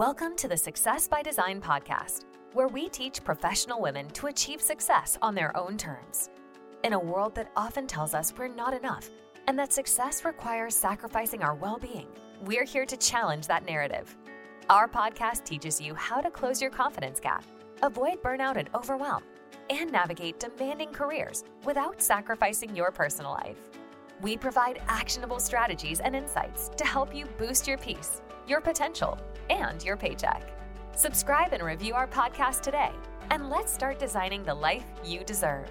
Welcome to the Success by Design podcast, where we teach professional women to achieve success on their own terms. In a world that often tells us we're not enough and that success requires sacrificing our well-being, we're here to challenge that narrative. Our podcast teaches you how to close your confidence gap, avoid burnout and overwhelm, and navigate demanding careers without sacrificing your personal life. We provide actionable strategies and insights to help you boost your peace, your potential, and your paycheck. Subscribe and review our podcast today, and let's start designing the life you deserve.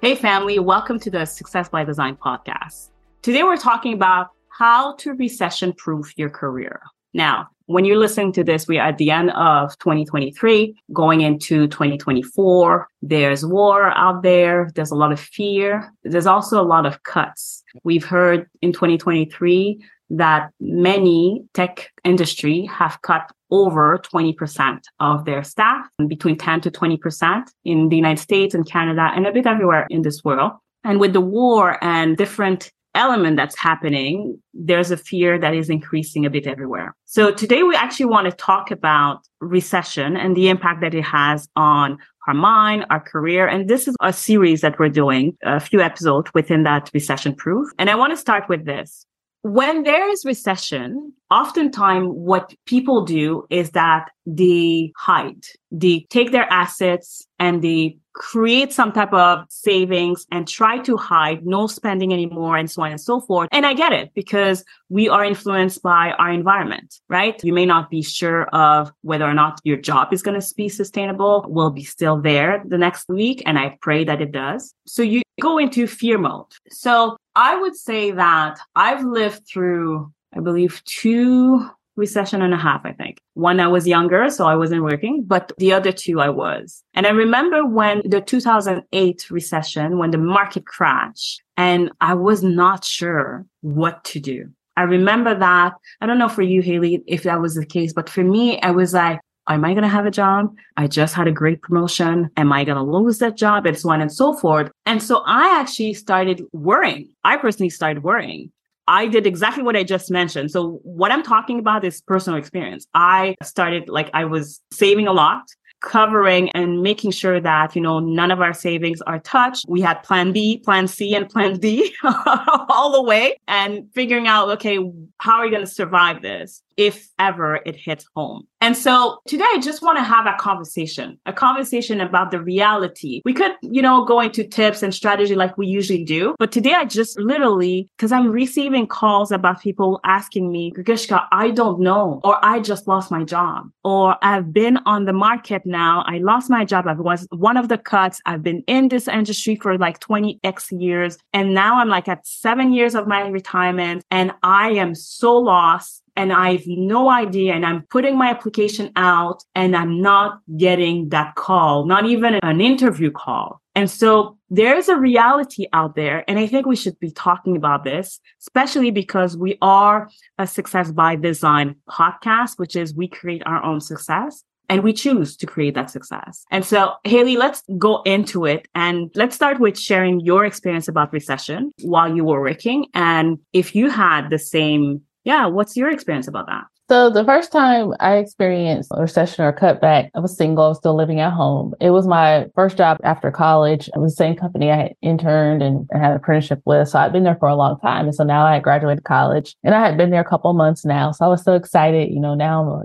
Hey family, welcome to the Success by Design podcast. Today we're talking about how to recession-proof your career. Now, when you're listening to this, we are at the end of 2023, going into 2024. There's war out there. There's a lot of fear. There's also a lot of cuts. We've heard in 2023 that many tech industry have cut over 20% of their staff, between 10 to 20% in the United States and Canada and a bit everywhere in this world. And with the war and different element that's happening, there's a fear that is increasing a bit everywhere. So today we actually want to talk about recession and the impact that it has on our mind, our career. And this is a series that we're doing, a few episodes within that recession proof. And I want to start with this. When there is recession, oftentimes what people do is that they hide, they take their assets and they create some type of savings and try to hide no spending anymore and so on and so forth. And I get it because we are influenced by our environment, right? You may not be sure of whether or not your job is going to be sustainable, will be still there the next week. And I pray that it does. So you go into fear mode. So I would say that I've lived through, I believe, two recession and a half, I think. One, I was younger, so I wasn't working, but the other two, I was. And I remember when the 2008 recession, when the market crashed, and I was not sure what to do. I remember that. I don't know for you, Hayley, if that was the case, but for me, I was like, am I going to have a job? I just had a great promotion. Am I going to lose that job? And so on and so forth. And so I actually started worrying. I personally started worrying. I did exactly what I just mentioned. So what I'm talking about is personal experience. I started I was saving a lot, covering and making sure that, none of our savings are touched. We had plan B, plan C, and plan D all the way, and figuring out, okay, how are you going to survive this if ever it hits home? And so today, I just want to have a conversation about the reality. We could, go into tips and strategy like we usually do. But today, I just literally, because I'm receiving calls about people asking me, Grishka, I don't know, or I just lost my job, or I've been on the market now. I lost my job. I was one of the cuts. I've been in this industry for 20x years. And now I'm at 7 years of my retirement and I am so lost. And I've no idea, and I'm putting my application out and I'm not getting that call, not even an interview call. And so there's a reality out there. And I think we should be talking about this, especially because we are a Success by Design podcast, which is we create our own success and we choose to create that success. And so, Hayley, let's go into it. And let's start with sharing your experience about recession while you were working. And if you had the same. Yeah. What's your experience about that? So the first time I experienced a recession or cutback, I was single. I was still living at home. It was my first job after college. It was the same company I had interned and had an apprenticeship with. So I'd been there for a long time. And so now I had graduated college and I had been there a couple months now. So I was so excited, now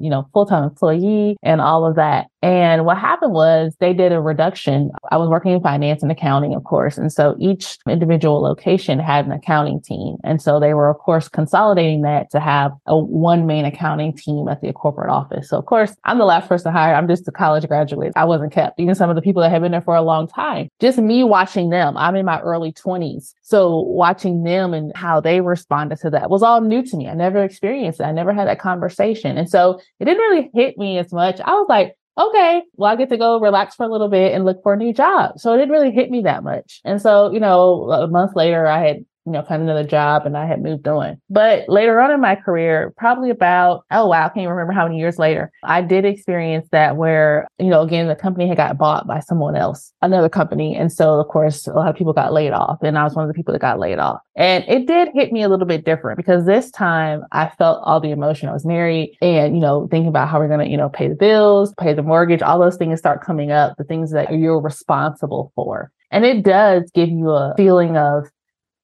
I'm a, full-time employee and all of that. And what happened was they did a reduction. I was working in finance and accounting, of course. And so each individual location had an accounting team. And so they were, of course, consolidating that to have a one main accounting team at the corporate office. So, of course, I'm the last person hired. I'm just a college graduate. I wasn't kept. Even some of the people that had been there for a long time, just me watching them. I'm in my early 20s. So watching them and how they responded to that was all new to me. I never experienced it. I never had that conversation. And so it didn't really hit me as much. I was like, okay, well, I get to go relax for a little bit and look for a new job. So it didn't really hit me that much. And so, a month later, I had you know, found another job and I had moved on. But later on in my career, probably about, I can't remember how many years later, I did experience that where, you know, again, the company had got bought by someone else, another company. And so, of course, a lot of people got laid off and I was one of the people that got laid off. And it did hit me a little bit different because this time I felt all the emotion. I was married and, you know, thinking about how we're going to, you know, pay the bills, pay the mortgage, all those things start coming up, the things that you're responsible for. And it does give you a feeling of,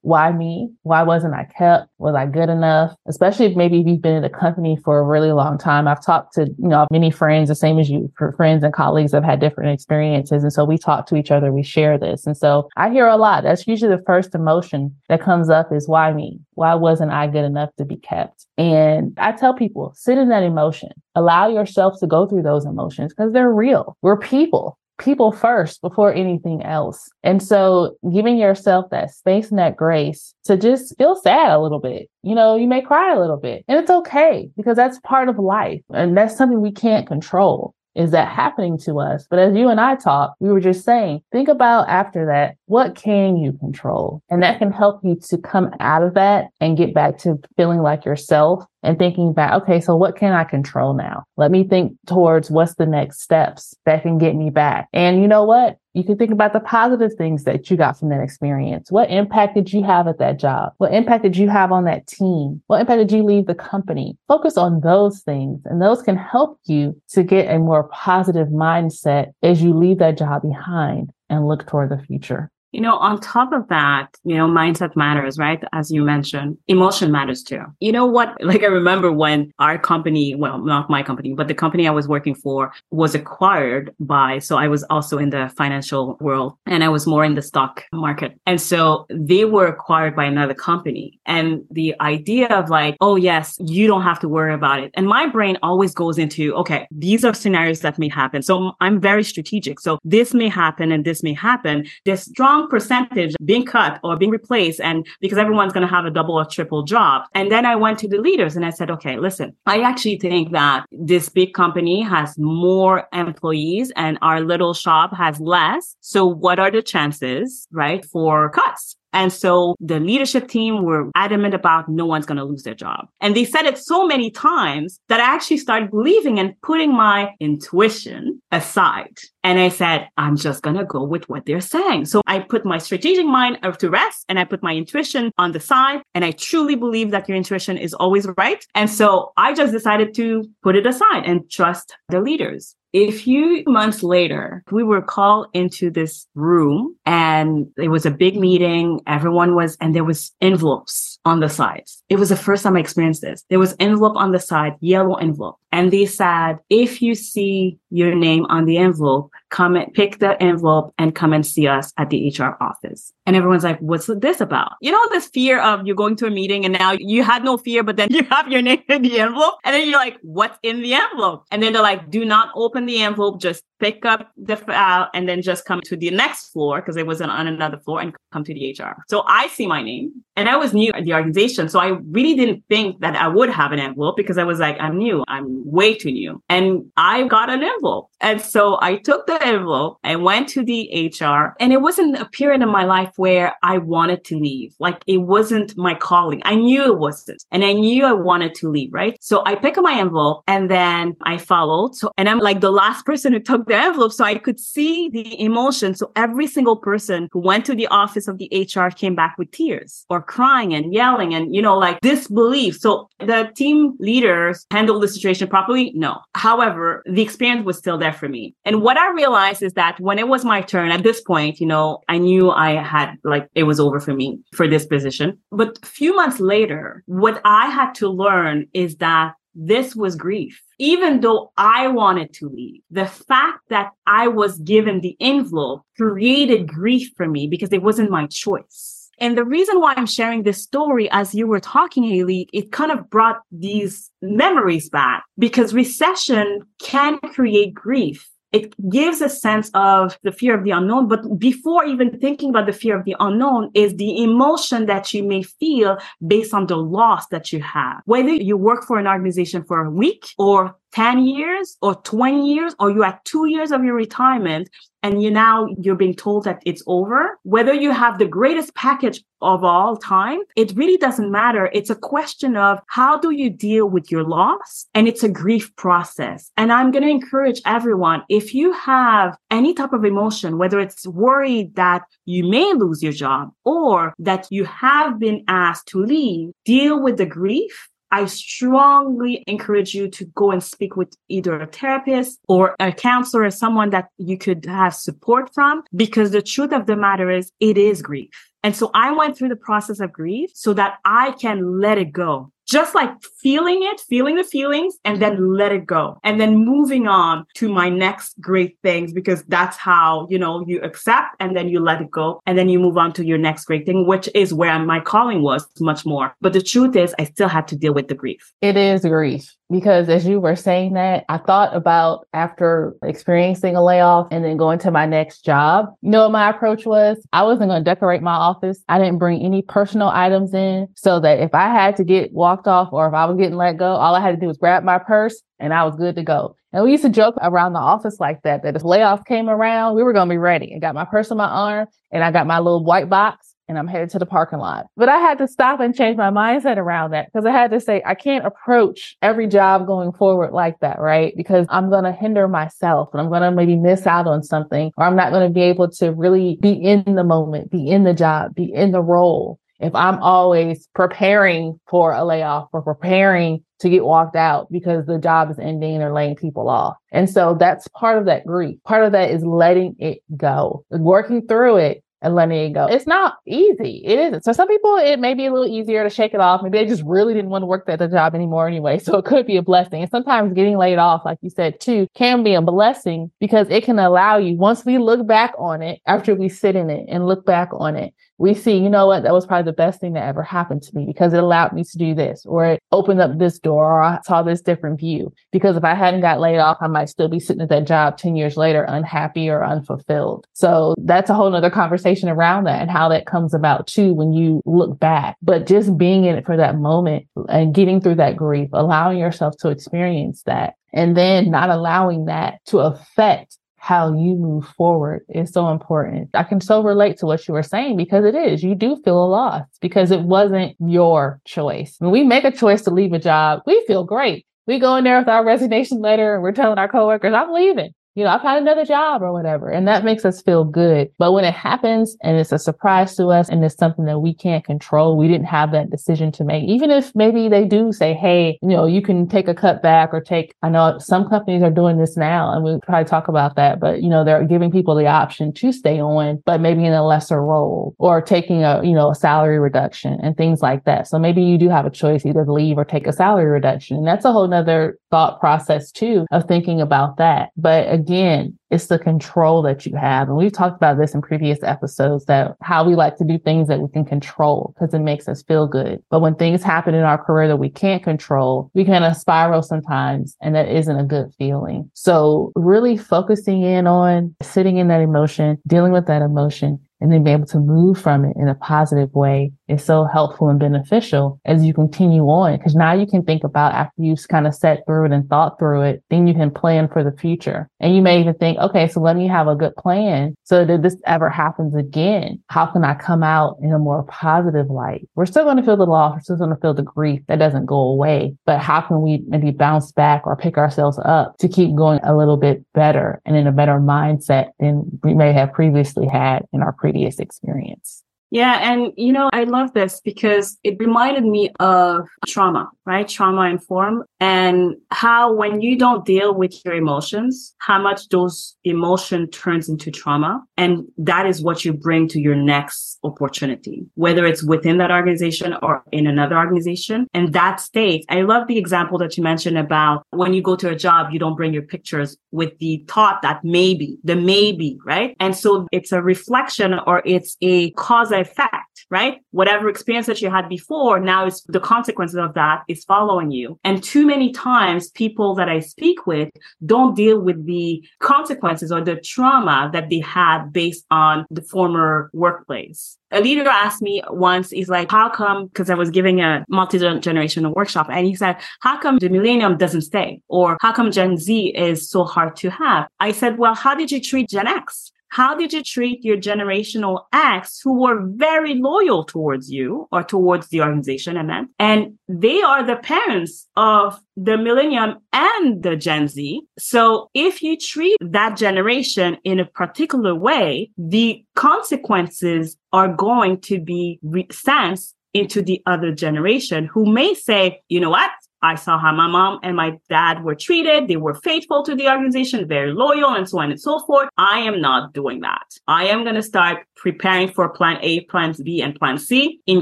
why me? Why wasn't I kept? Was I good enough? Especially if maybe if you've been in the company for a really long time. I've talked to, you know, many friends, the same as you, for friends and colleagues have had different experiences. And so we talk to each other, we share this. And so I hear a lot. That's usually the first emotion that comes up is why me? Why wasn't I good enough to be kept? And I tell people, sit in that emotion, allow yourself to go through those emotions because they're real. We're people. People first before anything else. And so giving yourself that space and that grace to just feel sad a little bit. You know, you may cry a little bit and it's okay because that's part of life. And that's something we can't control is that happening to us. But as you and I talked, we were just saying, think about after that, what can you control? And that can help you to come out of that and get back to feeling like yourself and thinking back, okay, so what can I control now? Let me think towards what's the next steps that can get me back. And you know what? You can think about the positive things that you got from that experience. What impact did you have at that job? What impact did you have on that team? What impact did you leave the company? Focus on those things. And those can help you to get a more positive mindset as you leave that job behind and look toward the future. You know, on top of that, you know, mindset matters, right? As you mentioned, emotion matters too. You know what? Like I remember when our company, well, not my company, but the company I was working for was acquired by, so I was also in the financial world and I was more in the stock market. And so they were acquired by another company. And the idea of like, oh yes, you don't have to worry about it. And my brain always goes into, okay, these are scenarios that may happen. So I'm very strategic. So this may happen and this may happen. There's strong percentage being cut or being replaced, and because everyone's going to have a double or triple job. And then I went to the leaders and I said, okay, listen, I actually think that this big company has more employees and our little shop has less. So what are the chances, right, for cuts? And so the leadership team were adamant about no one's going to lose their job. And they said it so many times that I actually started believing and putting my intuition aside. And I said, I'm just going to go with what they're saying. So I put my strategic mind to rest and I put my intuition on the side. And I truly believe that your intuition is always right. And so I just decided to put it aside and trust the leaders. A few months later, we were called into this room and it was a big meeting. Everyone was, and there was envelopes on the sides. It was the first time I experienced this. There was envelope on the side, yellow envelope. And they said, if you see your name on the envelope, come and pick the envelope and come and see us at the HR office. And everyone's like, what's this about? You know, this fear of you going to a meeting and now you had no fear, but then you have your name in the envelope. And then you're like, what's in the envelope? And then they're like, do not open the envelope, just pick up the file and then just come to the next floor because it wasn't on another floor and come to the HR. So I see my name and I was new at the organization. So I really didn't think that I would have an envelope because I was like, I'm new. I'm way too new. And I got an envelope. And so I took the envelope and went to the HR. And it wasn't a period in my life where I wanted to leave. Like it wasn't my calling. I knew it wasn't. And I knew I wanted to leave, right? So I pick up my envelope and then I followed. So, and I'm like the last person who took the envelope. So I could see the emotion. So every single person who went to the office of the HR came back with tears or crying and yelling and, you know, like disbelief. So the team leaders handled the situation properly? No. However, the experience was still there for me. And what I realized is that when it was my turn at this point, you know, I knew I had like, it was over for me for this position. But a few months later, what I had to learn is that this was grief. Even though I wanted to leave, the fact that I was given the envelope created grief for me because it wasn't my choice. And the reason why I'm sharing this story, as you were talking, Hayley, it kind of brought these memories back because recession can create grief. It gives a sense of the fear of the unknown. But before even thinking about the fear of the unknown is the emotion that you may feel based on the loss that you have. Whether you work for an organization for a week or 10 years or 20 years, or you're at 2 years of your retirement and you're being told that it's over, whether you have the greatest package of all time, it really doesn't matter. It's a question of how do you deal with your loss? And it's a grief process. And I'm going to encourage everyone, if you have any type of emotion, whether it's worried that you may lose your job or that you have been asked to leave, deal with the grief. I strongly encourage you to go and speak with either a therapist or a counselor or someone that you could have support from, because the truth of the matter is it is grief. And so I went through the process of grief so that I can let it go. Just like feeling it, feeling the feelings, and then let it go. And then moving on to my next great things, because that's how, you accept and then you let it go. And then you move on to your next great thing, which is where my calling was much more. But the truth is, I still had to deal with the grief. It is grief. Because as you were saying that, I thought about after experiencing a layoff and then going to my next job, what my approach was? I wasn't going to decorate my office. I didn't bring any personal items in, so that if I had to get walked off or if I was getting let go, all I had to do was grab my purse and I was good to go. And we used to joke around the office like that if layoff came around, we were going to be ready. I got my purse on my arm and I got my little white box. And I'm headed to the parking lot. But I had to stop and change my mindset around that, because I had to say, I can't approach every job going forward like that, right? Because I'm going to hinder myself and I'm going to maybe miss out on something, or I'm not going to be able to really be in the moment, be in the job, be in the role. If I'm always preparing for a layoff or preparing to get walked out because the job is ending or laying people off. And so that's part of that grief. Part of that is letting it go, working through it. And letting it go. It's not easy. It isn't. So some people, it may be a little easier to shake it off. Maybe they just really didn't want to work at the job anymore anyway. So it could be a blessing. And sometimes getting laid off, like you said, too, can be a blessing, because it can allow you, once we look back on it, after we sit in it and look back on it, we see, that was probably the best thing that ever happened to me, because it allowed me to do this, or it opened up this door, or I saw this different view. Because if I hadn't got laid off, I might still be sitting at that job 10 years later, unhappy or unfulfilled. So that's a whole nother conversation around that and how that comes about too, when you look back. But just being in it for that moment and getting through that grief, allowing yourself to experience that, and then not allowing that to affect how you move forward is so important. I can so relate to what you were saying, because it is, you do feel a loss because it wasn't your choice. When we make a choice to leave a job, we feel great. We go in there with our resignation letter and we're telling our coworkers, I'm leaving. I've had another job or whatever. And that makes us feel good. But when it happens and it's a surprise to us and it's something that we can't control, we didn't have that decision to make. Even if maybe they do say, hey, you can take a cut back, or I know some companies are doing this now and we'll probably talk about that, but they're giving people the option to stay on, but maybe in a lesser role, or taking a salary reduction and things like that. So maybe you do have a choice, either leave or take a salary reduction. And that's a whole nother thought process too, of thinking about that. But again, it's the control that you have. And we've talked about this in previous episodes, that how we like to do things that we can control because it makes us feel good. But when things happen in our career that we can't control, we kind of spiral sometimes, and that isn't a good feeling. So really focusing in on sitting in that emotion, dealing with that emotion, and then be able to move from it in a positive way is so helpful and beneficial as you continue on. Because now you can think about, after you've kind of sat through it and thought through it, then you can plan for the future. And you may even think, okay, so let me have a good plan so that if this ever happens again, how can I come out in a more positive light? We're still going to feel the loss. We're still going to feel the grief. That doesn't go away. But how can we maybe bounce back or pick ourselves up to keep going a little bit better and in a better mindset than we may have previously had in our previous experience? Yeah. And, I love this because it reminded me of trauma, right? Trauma informed, and how when you don't deal with your emotions, how much those emotion turns into trauma. And that is what you bring to your next opportunity, whether it's within that organization or in another organization. And that states, I love the example that you mentioned about when you go to a job, you don't bring your pictures with the thought that maybe, right? And so it's a reflection, or it's a cause a fact, right? Whatever experience that you had before, now it's the consequences of that is following you. And too many times people that I speak with don't deal with the consequences or the trauma that they had based on the former workplace. A leader asked me once, he's like, how come, because I was giving a multi-generational workshop, and he said, how come the millennium doesn't stay? Or how come Gen Z is so hard to have? I said, well, how did you treat Gen X? How did you treat your generational X who were very loyal towards you or towards the organization? And they are the parents of the millennium and the Gen Z. So if you treat that generation in a particular way, the consequences are going to be sensed into the other generation who may say, you know what? I saw how my mom and my dad were treated. They were faithful to the organization, very loyal, and so on and so forth. I am not doing that. I am going to start preparing for plan A, plan B, and plan C in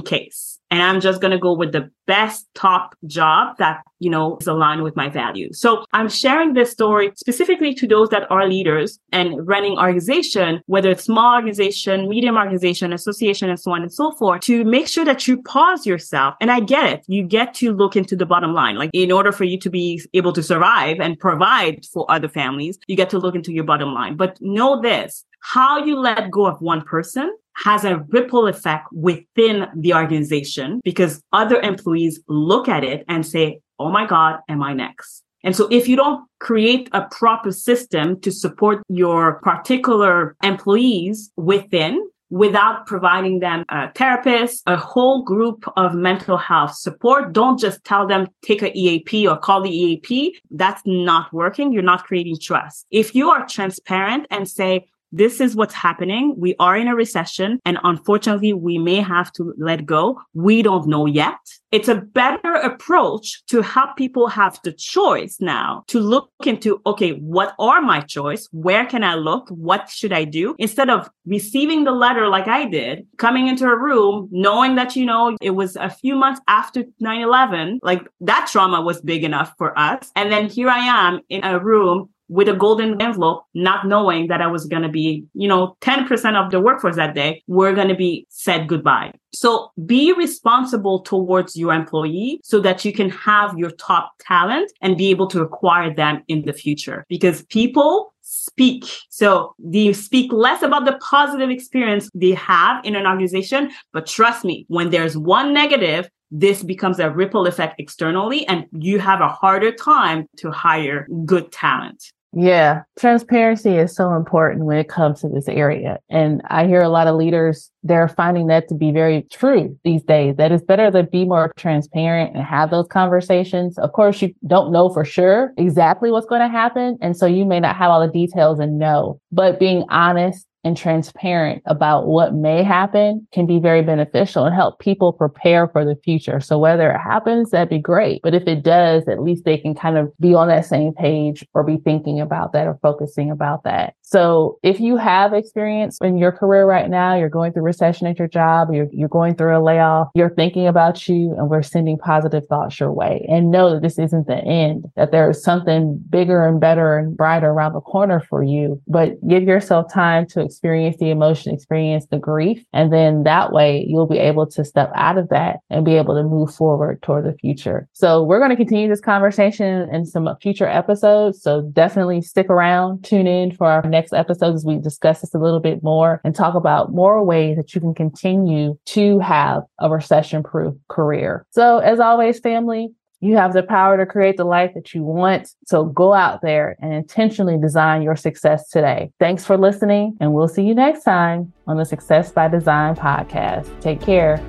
case. And I'm just going to go with the best top job that, you know, is aligned with my values. So I'm sharing this story specifically to those that are leaders and running organization, whether it's small organization, medium organization, association, and so on and so forth, to make sure that you pause yourself. And I get it. You get to look into the bottom line. Like in order for you to be able to survive and provide for other families, you get to look into your bottom line. But know this, how you let go of one person has a ripple effect within the organization because other employees look at it and say, oh my God, am I next? And so if you don't create a proper system to support your particular employees within, without providing them a therapist, a whole group of mental health support. Don't just tell them, take an EAP or call the EAP. That's not working. You're not creating trust. If you are transparent and say, this is what's happening. We are in a recession, and unfortunately, we may have to let go. We don't know yet. It's a better approach to help people have the choice now to look into, okay, what are my choice? Where can I look? What should I do? Instead of receiving the letter like I did, coming into a room, knowing that, you know, it was a few months after 9/11, like that trauma was big enough for us. And then here I am in a room with a golden envelope, not knowing that I was going to be, you know, 10% of the workforce that day, we're going to be said goodbye. So be responsible towards your employee so that you can have your top talent and be able to acquire them in the future because people speak. So they speak less about the positive experience they have in an organization. But trust me, when there's one negative, this becomes a ripple effect externally and you have a harder time to hire good talent. Yeah. Transparency is so important when it comes to this area. And I hear a lot of leaders, they're finding that to be very true these days, that it's better to be more transparent and have those conversations. Of course, you don't know for sure exactly what's going to happen. And so you may not have all the details and know, but being honest and transparent about what may happen can be very beneficial and help people prepare for the future. So whether it happens, that'd be great. But if it does, at least they can kind of be on that same page or be thinking about that or focusing about that. So if you have experience in your career right now, you're going through recession at your job, you're going through a layoff, you're thinking about you, and we're sending positive thoughts your way. And know that this isn't the end, that there is something bigger and better and brighter around the corner for you. But give yourself time to experience the emotion, experience the grief. And then that way you'll be able to step out of that and be able to move forward toward the future. So we're going to continue this conversation in some future episodes. So definitely stick around, tune in for our next episodes as we discuss this a little bit more and talk about more ways that you can continue to have a recession-proof career. So as always, family, you have the power to create the life that you want. So go out there and intentionally design your success today. Thanks for listening, and we'll see you next time on the Success by Design podcast. Take care.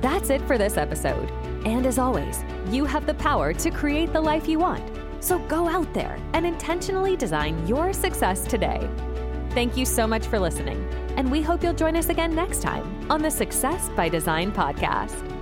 That's it for this episode. And as always, you have the power to create the life you want. So go out there and intentionally design your success today. Thank you so much for listening, and we hope you'll join us again next time on the Success by Design podcast.